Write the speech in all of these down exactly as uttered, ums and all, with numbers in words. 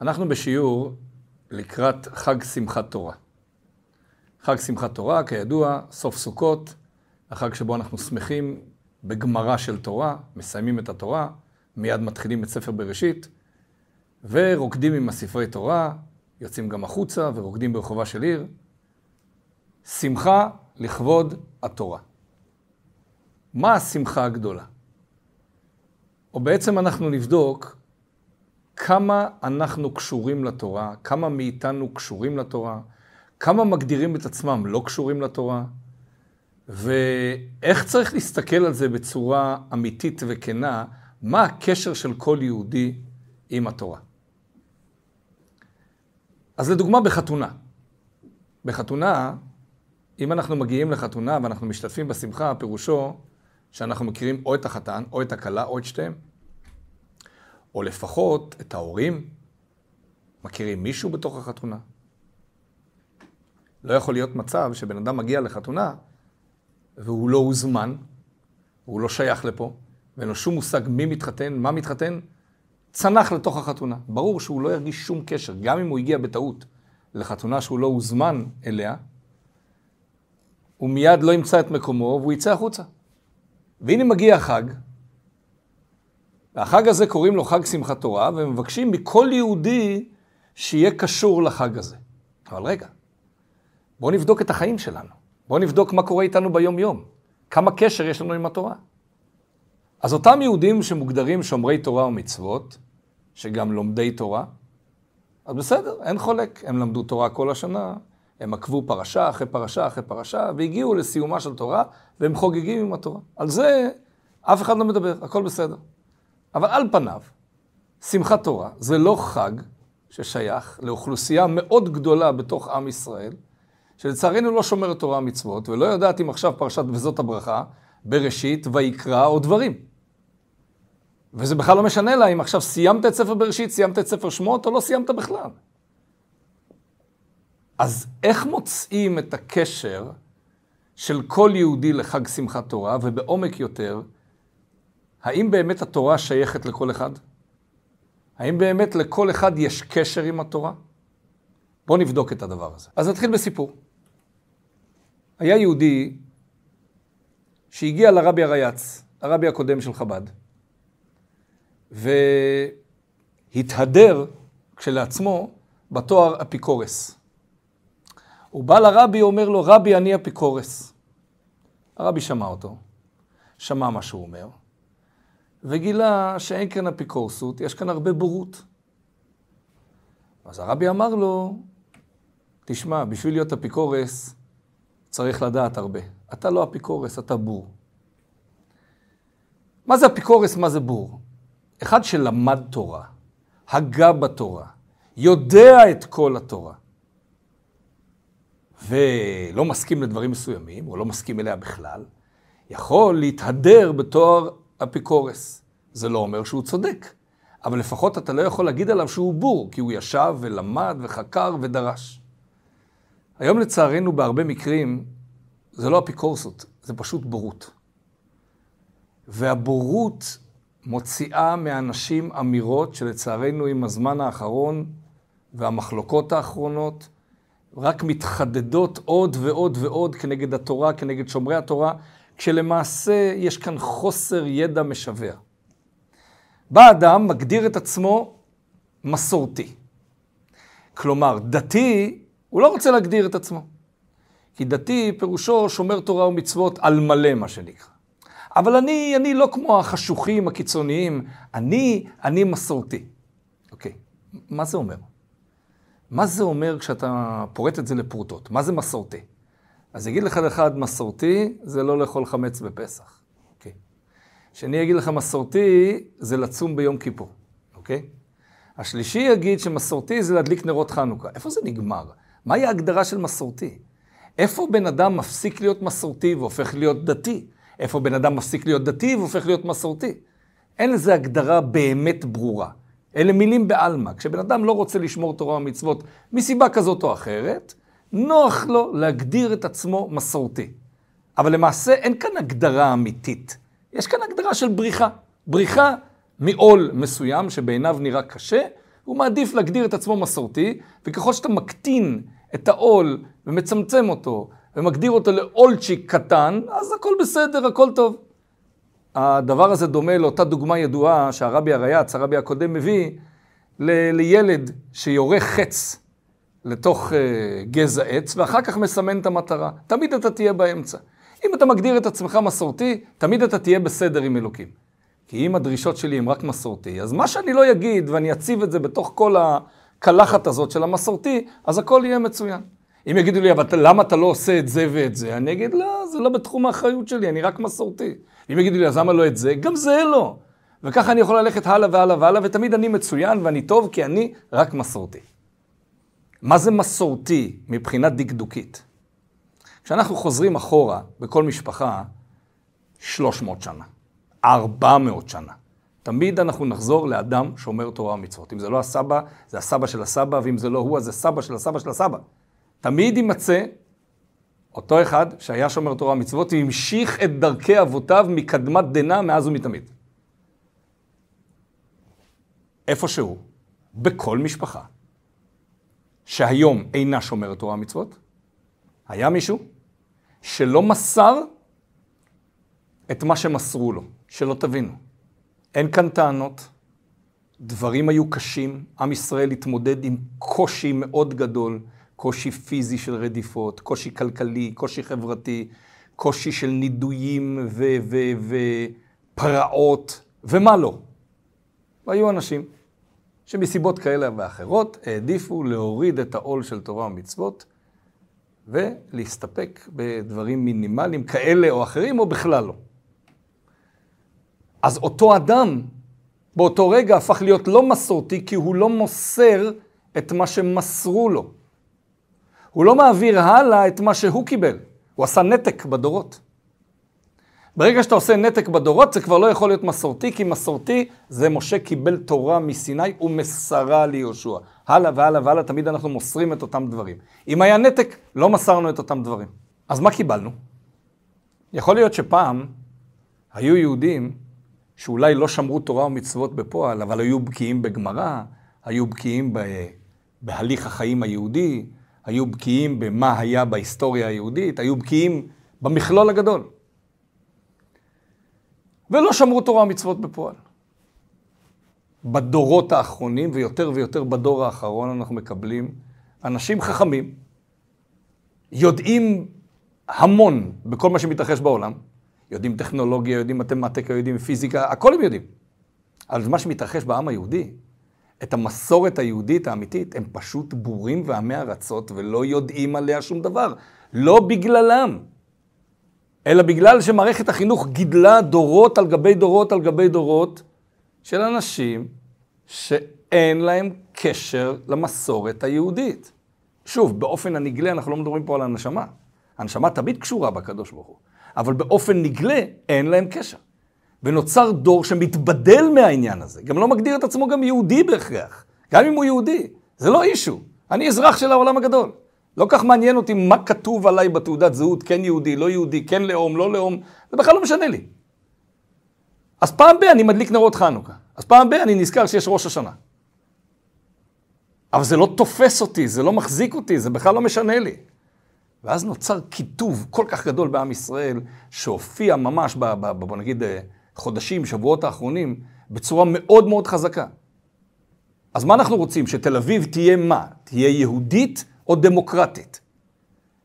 אנחנו בשיעור לקראת חג שמחת תורה. חג שמחת תורה, כידוע, סוף סוכות, החג שבו אנחנו שמחים בגמרא של תורה, מסיימים את התורה, מיד מתחילים את ספר בראשית, ורוקדים עם הספרי תורה, יוצאים גם החוצה ורוקדים ברחובה של עיר. שמחה לכבוד התורה. מה השמחה הגדולה? או בעצם אנחנו נבדוק כמה אנחנו קשורים לתורה, כמה מאיתנו קשורים לתורה, כמה מגדירים את עצמם לא קשורים לתורה, ואיך צריך להסתכל על זה בצורה אמיתית וכנה, מה הקשר של כל יהודי עם התורה. אז לדוגמה בחתונה. בחתונה, אם אנחנו מגיעים לחתונה ואנחנו משתתפים בשמחה, פירושו שאנחנו מכירים או את החתן, או את הכלה, או את שתיהם. או לפחות את ההורים, מכירים מישהו בתוך החתונה. לא יכול להיות מצב שבן אדם מגיע לחתונה והוא לא הוזמן, הוא לא שייך לפה, ואין לו שום מושג מי מתחתן, מה מתחתן, צנח לתוך החתונה. ברור שהוא לא ירגיש שום קשר, גם אם הוא הגיע בטעות לחתונה שהוא לא הוזמן אליה, הוא מיד לא ימצא את מקומו והוא יצא החוצה. והנה מגיע החג, והחג הזה קוראים לו חג שמחת תורה, ומבקשים מכל יהודי שיהיה קשור לחג הזה. אבל רגע, בואו נבדוק את החיים שלנו. בואו נבדוק מה קורה איתנו ביום יום. כמה קשר יש לנו עם התורה. אז אותם יהודים שמוגדרים שומרי תורה ומצוות, שגם לומדי תורה, אז בסדר, אין חולק. הם למדו תורה כל השנה, הם עקבו פרשה אחרי פרשה אחרי פרשה, והגיעו לסיומה של תורה, והם חוגגים עם התורה. על זה אף אחד לא מדבר, הכל בסדר. אבל על פניו, שמחת תורה זה לא חג ששייך לאוכלוסייה מאוד גדולה בתוך עם ישראל, שלצערנו לא שומרת תורה מצוות, ולא יודעת אם עכשיו פרשת וזאת הברכה, בראשית, ויקרא או דברים. וזה בכלל לא משנה לה אם עכשיו סיימת את ספר בראשית, סיימת את ספר שמות, או לא סיימת בכלל. אז איך מוצאים את הקשר של כל יהודי לחג שמחת תורה, ובעומק יותר, האם באמת התורה שייכת לכל אחד? האם באמת לכל אחד יש קשר עם התורה? בואו נבדוק את הדבר הזה. אז נתחיל בסיפור. היה יהודי שהגיע לרבי הרייץ, הרבי הקודם של חב"ד, והתהדר כשלעצמו בתואר אפיקורס. הוא בא לרבי, אומר לו, רבי, אני אפיקורס. הרבי שמע אותו, שמע מה שהוא אומר, וגילה שאין כאן אפיקורסות, יש כאן הרבה בורות. אז הרבי אמר לו, תשמע, בשביל להיות אפיקורס צריך לדעת הרבה. אתה לא אפיקורס, אתה בור. מה זה אפיקורס, מה זה בור? אחד שלמד תורה, הגה בתורה, יודע את כל התורה, ולא מסכים לדברים מסוימים, או לא מסכים אליה בכלל, יכול להתהדר בתואר אפיקורס. זה לא אומר שהוא צודק, אבל לפחות אתה לא יכול להגיד עליו שהוא בור, כי הוא ישב ולמד וחקר ודרש. היום לצערנו בהרבה מקרים, זה לא אפיקורסות, זה פשוט בורות. והבורות מוציאה מאנשים אמירות שלצערנו עם הזמן האחרון והמחלוקות האחרונות, רק מתחדדות עוד ועוד ועוד כנגד התורה, כנגד שומרי התורה, כשלמעשה יש כאן חוסר ידע משווה. בא אדם מגדיר את עצמו מסורתי. כלומר, דתי, הוא לא רוצה להגדיר את עצמו. כי דתי פירושו שומר תורה ומצוות על מלא, מה שנקרא. אבל אני, אני לא כמו החשוכים הקיצוניים, אני, אני מסורתי. אוקיי, מה זה אומר? מה זה אומר כשאתה פורט את זה לפרוטות? מה זה מסורתי? אז יגיד לך אחד, מסורתי זה לא לאכול חמץ בפסח. אוקיי. שני יגיד לך, מסורתי זה לצום ביום כיפור. אוקיי? השלישי יגיד שמסורתי זה להדליק נרות חנוכה. איפה זה נגמר? מהי ההגדרה של מסורתי? איפה בן אדם מפסיק להיות מסורתי והופך להיות דתי? איפה בן אדם מפסיק להיות דתי והופך להיות מסורתי? אין לזה הגדרה באמת ברורה. אלה מילים בעלמא. כשבן אדם לא רוצה לשמור תורה ומצוות מסיבה כזאת או אחרת, נוח לו להגדיר את עצמו מסורתי. אבל למעשה אין כאן הגדרה אמיתית. יש כאן הגדרה של בריחה. בריחה מעול מסוים שבעיניו נראה קשה, הוא מעדיף להגדיר את עצמו מסורתי, וככל שאתה מקטין את העול ומצמצם אותו, ומגדיר אותו לאולצ'יק קטן, אז הכל בסדר, הכל טוב. הדבר הזה דומה לאותה דוגמה ידועה שהרבי הרייץ, הרבי הקודם, מביא ל- לילד שיורה חץ לתוך uh, גזע עץ, ואחר כך מסמן את המטרה. תמיד אתה תהיה באמצע. אם אתה מגדיר את עצמך מסורתי, תמיד אתה תהיה בסדר עם אלוקים. כי אם הדרישות שלי הן רק מסורתי, אז מה שאני לא אגיד, ואני אציב את זה בתוך כל הקלחת הזאת של המסורתי, אז הכל יהיה מצוין. אם יגידו לי, אבל למה אתה לא עושה את זה ואת זה? אני אגיד, לא, זה לא בתחום האחריות שלי, אני רק מסורתי. אם יגידו לי, אז למה לא את זה? גם זה לא. וככה אני יכול ללכת הלאה והלאה והלאה, ותמיד אני מצוין ואני טוב, כי אני רק מסורתי. מה זה מסורתי מבחינה דקדוקית? כשאנחנו חוזרים אחורה בכל משפחה, שלוש מאות שנה, ארבע מאות שנה. תמיד אנחנו נחזור לאדם שומר תורה ומצוות. אם זה לא הסבא, זה הסבא של הסבא, ואם זה לא הוא, אז זה סבא של הסבא של הסבא. תמיד יימצא אותו אחד שהיה שומר תורה ומצוות, והמשיך את דרכי אבותיו מקדמת דנא מאז ומתמיד. איפשהו, בכל משפחה, שהיום אינה שומרת תורה ומצוות, היה מישהו שלא מסר את מה שמסרו לו, שלא תבינו. אין כאן טענות, דברים היו קשים, עם ישראל התמודד עם קושי מאוד גדול, קושי פיזי של רדיפות, קושי כלכלי, קושי חברתי, קושי של נידויים ופרעות, ומה לא. והיו אנשים שמסיבות כאלה ואחרות העדיפו להוריד את העול של תורה ומצוות, ולהסתפק בדברים מינימליים כאלה או אחרים, או בכלל לא. אז אותו אדם באותו רגע הפך להיות לא מסורתי, כי הוא לא מוסר את מה שמסרו לו. הוא לא מעביר הלאה את מה שהוא קיבל. הוא עשה נתק בדורות. ברגע שאתה עושה נתק בדורות, זה כבר לא יכול להיות מסורתי, כי מסורתי זה משה קיבל תורה מסיני ומסרה ליהושע. הלאה והלאה והלאה, תמיד אנחנו מוסרים את אותם דברים. אם היה נתק, לא מסרנו את אותם דברים. אז מה קיבלנו? יכול להיות שפעם היו יהודים שאולי לא שמרו תורה ומצוות בפועל, אבל היו בקיאים בגמרא, היו בקיאים בהליך החיים היהודי, היו בקיאים במה היה בהיסטוריה היהודית, היו בקיאים במכלול הגדול. ולא שמרו תורה ומצוות בפועל. בדורות האחרונים, ויותר ויותר בדור האחרון, אנחנו מקבלים אנשים חכמים, יודעים המון בכל מה שמתרחש בעולם, יודעים טכנולוגיה, יודעים מתמטיקה, יודעים פיזיקה, הכל הם יודעים. אבל מה שמתרחש בעם היהודי, את המסורת היהודית האמיתית, הם פשוט בורים ועמי ארצות ולא יודעים עליה שום דבר. לא בגללם, אלא בגלל שמערכת החינוך גידלה דורות על גבי דורות על גבי דורות של אנשים שאין להם קשר למסורת היהודית. שוב, באופן הנגלה אנחנו לא מדברים פה על הנשמה. הנשמה תמיד קשורה בקדוש ברוך הוא, אבל באופן נגלה אין להם קשר. ונוצר דור שמתבדל מהעניין הזה. גם לא מגדיר את עצמו גם יהודי בהכרח. גם אם הוא יהודי, זה לא אישו. אני אזרח של העולם הגדול. לא כך מעניין אותי מה כתוב עליי בתעודת זהות, כן יהודי, לא יהודי, כן לאום, לא לאום, זה בכלל לא משנה לי. אז פעם בי אני מדליק נרות חנוכה, אז פעם בי אני נזכר שיש ראש השנה. אבל זה לא תופס אותי, זה לא מחזיק אותי, זה בכלל לא משנה לי. ואז נוצר כיתוב כל כך גדול בעם ישראל, שהופיע ממש, ב- ב- ב- בוא נגיד, חודשים, שבועות האחרונים, בצורה מאוד מאוד חזקה. אז מה אנחנו רוצים? שתל אביב תהיה מה? תהיה יהודית או דמוקרטית.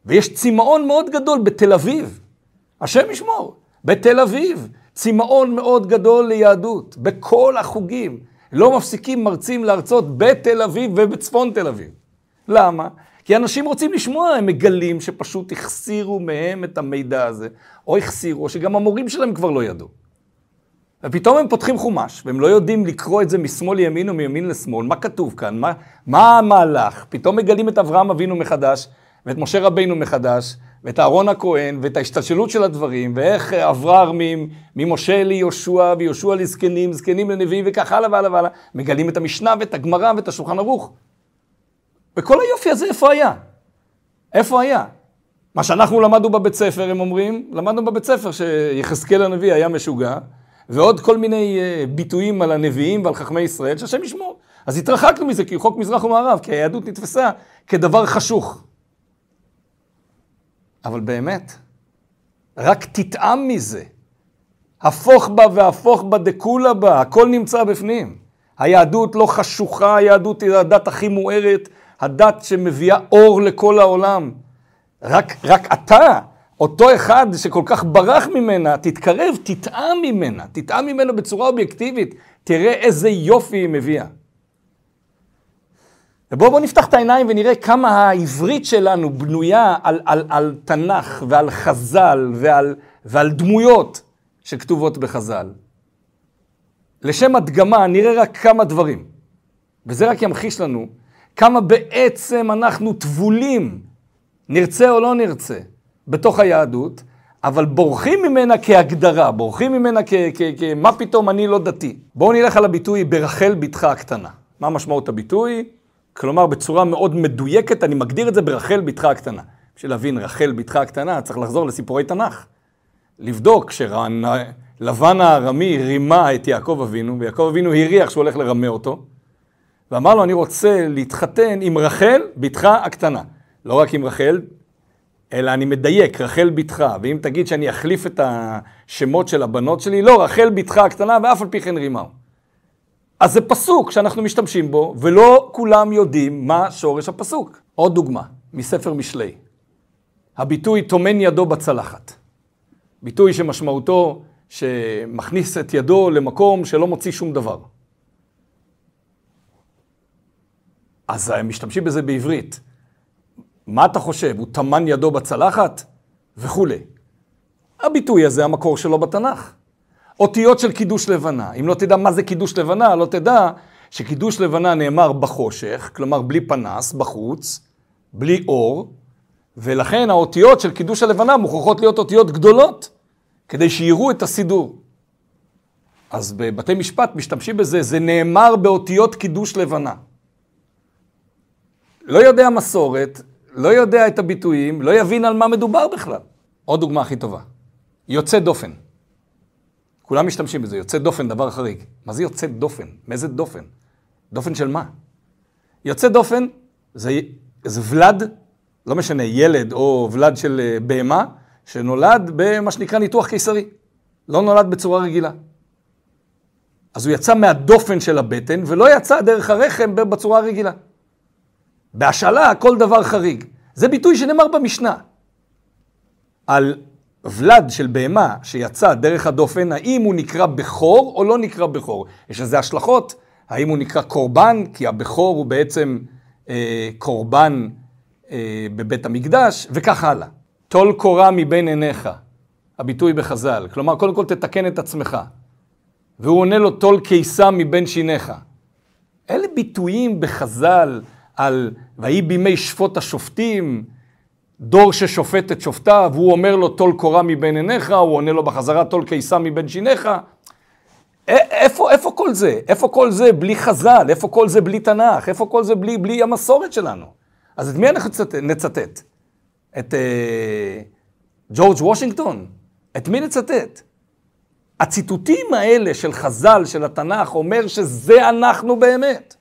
ויש צימאון מאוד גדול בתל אביב. השם ישמור. בתל אביב, צימאון מאוד גדול ליהדות. בכל החוגים. לא מפסיקים מרצים להרצות בתל אביב ובצפון תל אביב. למה? כי אנשים רוצים לשמוע, הם מגלים שפשוט החסירו מהם את המידע הזה. או החסירו, שגם המורים שלהם כבר לא ידעו. ופתאום הם פותחים חומש, והם לא יודעים לקרוא את זה משמאל לימין או מימין לשמאל. מה כתוב כאן? מה, מה המהלך? פתאום מגלים את אברהם אבינו מחדש, ואת משה רבינו מחדש, ואת אהרון הכהן, ואת ההשתלשלות של הדברים, ואיך עברה הרמים ממשה ליהושע, ויהושע לזקנים, זקנים לנביאים, וכך הלאה והלאה והלאה. מגלים את המשנה ואת הגמרא ואת השולחן ערוך. וכל היופי הזה איפה היה? איפה היה? מה שאנחנו למדנו בבית ספר, הם אומרים, למדנו בבית ספר שיחזקאל הנביא היה משוגע, ועוד כל מיני ביטויים על הנביאים ועל חכמי ישראל, שהשם ישמור. אז התרחקנו מזה, כי חוק מזרח ומערב, כי היהדות נתפסה כדבר חשוך. אבל באמת, רק תטעם מזה. הפוך בה והפוך בה דקולה בה, הכל נמצא בפנים. היהדות לא חשוכה, היהדות היא הדת הכי מוארת, הדת שמביאה אור לכל העולם. רק, רק אתה, אותו אחד שכל כך ברח ממנה, תתקרב, תטעם ממנה, תטעם ממנה בצורה אובייקטיבית, תראה איזה יופי היא מביאה. ובואו בוא נפתח את העיניים ונראה כמה העברית שלנו בנויה על, על, על תנ"ך ועל חז"ל ועל, ועל דמויות שכתובות בחז"ל. לשם הדגמה נראה רק כמה דברים, וזה רק ימחיש לנו כמה בעצם אנחנו טבולים, נרצה או לא נרצה, בתוך היהדות, אבל בורחים ממנה כהגדרה, בורחים ממנה כמה פתאום אני לא דתי. בואו נלך על הביטוי ברחל בתך הקטנה. מה משמעות הביטוי? כלומר, בצורה מאוד מדויקת, אני מגדיר את זה ברחל בתך הקטנה. בשביל להבין רחל בתך הקטנה, צריך לחזור לסיפורי תנ"ך. לבדוק שלבן הארמי רימה את יעקב אבינו, ויעקב אבינו הריח שהוא הולך לרמה אותו, ואמר לו, אני רוצה להתחתן עם רחל בתך הקטנה. לא רק עם רחל, אלא אני מדייק, רחל בתך. ואם תגיד שאני אחליף את השמות של הבנות שלי, לא, רחל בתך הקטנה, ואף על פי כן רימהו. אז זה פסוק שאנחנו משתמשים בו, ולא כולם יודעים מה שורש הפסוק. עוד דוגמה, מספר משלי. הביטוי תומן ידו בצלחת. ביטוי שמשמעותו שמכניס את ידו למקום שלא מוציא שום דבר. אז הם משתמשים בזה בעברית. מה אתה חושב? הוא תמן ידו בצלחת? וכו'. הביטוי הזה המקור שלו בתנ"ך. אותיות של קידוש לבנה. אם לא תדע מה זה קידוש לבנה, לא תדע שקידוש לבנה נאמר בחושך, כלומר בלי פנס, בחוץ, בלי אור, ולכן האותיות של קידוש הלבנה מוכרחות להיות אותיות גדולות, כדי שיראו את הסידור. אז בבתי משפט משתמשים בזה, זה נאמר באותיות קידוש לבנה. לא יודע מסורת, לא יודע את הביטויים, לא יבין על מה מדובר בכלל. עוד דוגמה הכי טובה. יוצא דופן. כולם משתמשים בזה, יוצא דופן, דבר חריג. מה זה יוצא דופן? מאיזה דופן? דופן של מה? יוצא דופן זה, זה ולד, לא משנה, ילד או ולד של בהמה, שנולד במה שנקרא ניתוח קיסרי. לא נולד בצורה רגילה. אז הוא יצא מהדופן של הבטן, ולא יצא דרך הרחם בצורה רגילה. בהשאלה, כל דבר חריג. זה ביטוי שנאמר במשנה. על ולד של בהמה שיצא דרך הדופן, האם הוא נקרא בכור או לא נקרא בכור. יש לזה השלכות, האם הוא נקרא קורבן, כי הבכור הוא בעצם אה, קורבן אה, בבית המקדש, וכך הלאה. טול קורה מבין עיניך, הביטוי בחז"ל. כלומר, קודם כל תתקן את עצמך. והוא עונה לו טול קיסה מבין שיניך. אלה ביטויים בחז"ל על ויהי בימי שפוט השופטים, דור ששופט את שופטיו, והוא אומר לו טול קורה מבין עיניך, הוא עונה לו בחזרה טול קיסה מבין שיניך. א- איפה, איפה כל זה? איפה כל זה בלי חז"ל? איפה כל זה בלי תנ"ך? איפה כל זה בלי, בלי המסורת שלנו? אז את מי אנחנו נצטט? נצטט? את uh, ג'ורג' וושינגטון? את מי נצטט? הציטוטים האלה של חז"ל, של התנ"ך, אומר שזה אנחנו באמת.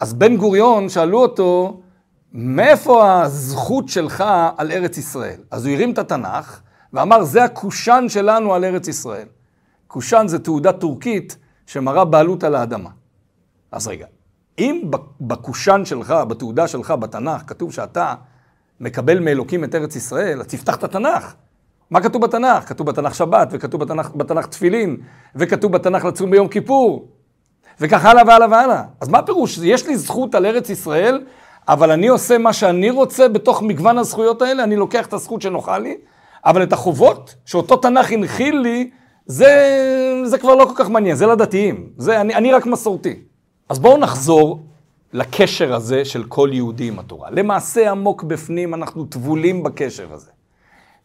אז בן גוריון שאלו אותו, מאיפה הזכות שלך על ארץ ישראל? אז הוא הרים את התנ"ך ואמר, זה הקושן שלנו על ארץ ישראל. קושן זה תעודה טורקית שמראה בעלות על האדמה. אז רגע, אם בקושן שלך, בתעודה שלך בתנ"ך, כתוב שאתה מקבל מאלוקים את ארץ ישראל, אז תפתח את התנ"ך. מה כתוב בתנ"ך? כתוב בתנ"ך שבת, וכתוב בתנ"ך, בתנ"ך תפילין, וכתוב בתנ"ך לצום ביום כיפור, וכך הלאה והלאה והלאה. אז מה הפירוש? יש לי זכות על ארץ ישראל, אבל אני עושה מה שאני רוצה בתוך מגוון הזכויות האלה, אני לוקח את הזכות שנוחה לי, אבל את החובות שאותו תנ"ך הנחיל לי, זה, זה כבר לא כל כך מעניין, זה לדתיים, זה, אני, אני רק מסורתי. אז בואו נחזור לקשר הזה של כל יהודי עם התורה. למעשה עמוק בפנים אנחנו טבולים בקשר הזה.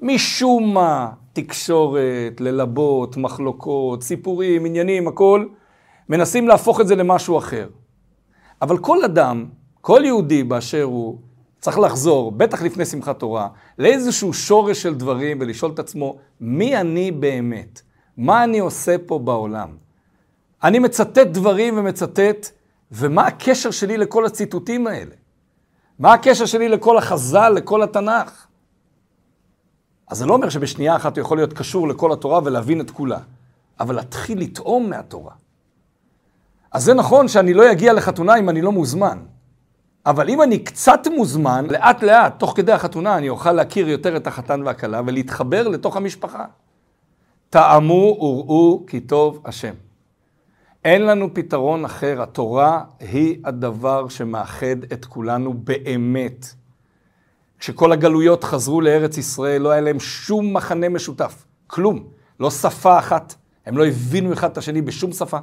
משום מה, תקשורת, ללבות, מחלוקות, סיפורים, עניינים, הכל, מנסים להפוך את זה למשהו אחר. אבל כל אדם, כל יהודי באשר הוא, צריך לחזור, בטח לפני שמחת תורה, לאיזשהו שורש של דברים ולשאול את עצמו, מי אני באמת? מה אני עושה פה בעולם? אני מצטט דברים ומצטט, ומה הקשר שלי לכל הציטוטים האלה? מה הקשר שלי לכל החז"ל, לכל התנ"ך? אז זה לא אומר שבשנייה אחת הוא יכול להיות קשור לכל התורה ולהבין את כולה, אבל להתחיל לטעום מהתורה. אז זה נכון שאני לא אגיע לחתונה אם אני לא מוזמן, אבל אם אני קצת מוזמן, לאט לאט, תוך כדי החתונה, אני אוכל להכיר יותר את החתן והכלה ולהתחבר לתוך המשפחה. טעמו וראו כי טוב השם. אין לנו פתרון אחר, התורה היא הדבר שמאחד את כולנו באמת. כשכל הגלויות חזרו לארץ ישראל, לא היה להם שום מחנה משותף, כלום. לא שפה אחת, הם לא הבינו אחד את השני בשום שפה.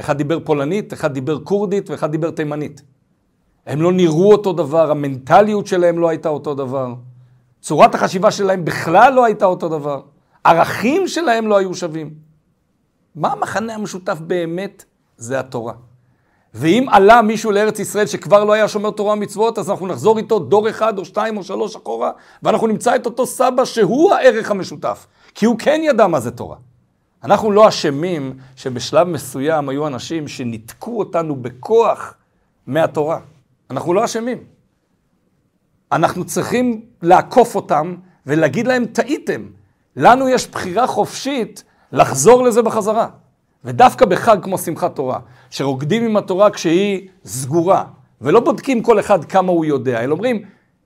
אחד דיבר פולנית, אחד דיבר קורדית ואחד דיבר תימנית. הם לא נראו אותו דבר, המנטליות שלהם לא הייתה אותו דבר. צורת החשיבה שלהם בכלל לא הייתה אותו דבר. ערכים שלהם לא היו שווים. מה המחנה המשותף באמת? זה התורה. ואם עלה מישהו לארץ ישראל שכבר לא היה שומר תורה ומצוות, אז אנחנו נחזור איתו דור אחד או שתיים או שלוש אחורה, ואנחנו נמצא את אותו סבא שהוא הערך המשותף, כי הוא כן ידע מה זה תורה. אנחנו לא אשמים שבשלב מסוים היו אנשים שניתקו אותנו בכוח מהתורה. אנחנו לא אשמים. אנחנו צריכים לעקוף אותם ולהגיד להם, טעיתם. לנו יש בחירה חופשית לחזור לזה בחזרה. ודווקא בחג כמו שמחת תורה, שרוקדים עם התורה כשהיא סגורה, ולא בודקים כל אחד כמה הוא יודע, אלא אומרים,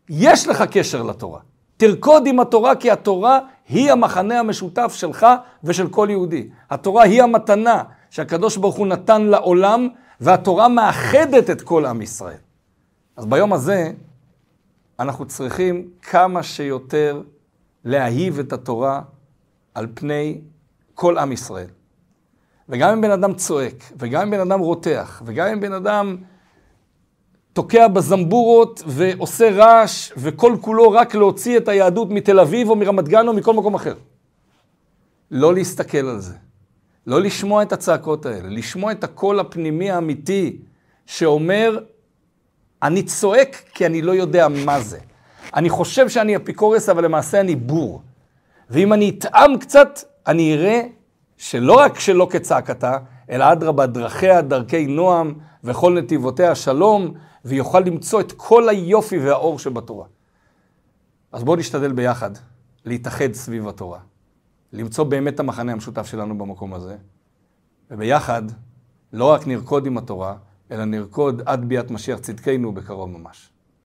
יש לך קשר לתורה. תרקוד עם התורה, כי התורה היא המחנה המשותף שלך ושל כל יהודי. התורה היא המתנה שהקדוש ברוך הוא נתן לעולם, והתורה מאחדת את כל עם ישראל. אז ביום הזה אנחנו צריכים כמה שיותר להאהיב את התורה על פני כל עם ישראל. וגם אם בן אדם צועק, וגם אם בן אדם רותח, וגם אם בן אדם תוקע בזמבורות ועושה רעש, וכל כולו רק להוציא את היהדות מתל אביב או מרמת גן או מכל מקום אחר. לא להסתכל על זה. לא לשמוע את הצעקות האלה, לשמוע את הקול הפנימי האמיתי שאומר, אני צועק כי אני לא יודע מה זה. אני חושב שאני אפיקורס, אבל למעשה אני בור. ואם אני אתאם קצת, אני אראה שלא רק שלא כצעקתה, אלא אדרבה דרכיה, דרכי נועם, וכל נתיבותיה שלום, ויוכל למצוא את כל היופי והאור שבתורה. אז בואו נשתדל ביחד, להתאחד סביב התורה. למצוא באמת המחנה המשותף שלנו במקום הזה. וביחד, לא רק נרקוד עם התורה, אלא נרקוד עד ביאת משיח צדקנו בקרוב ממש.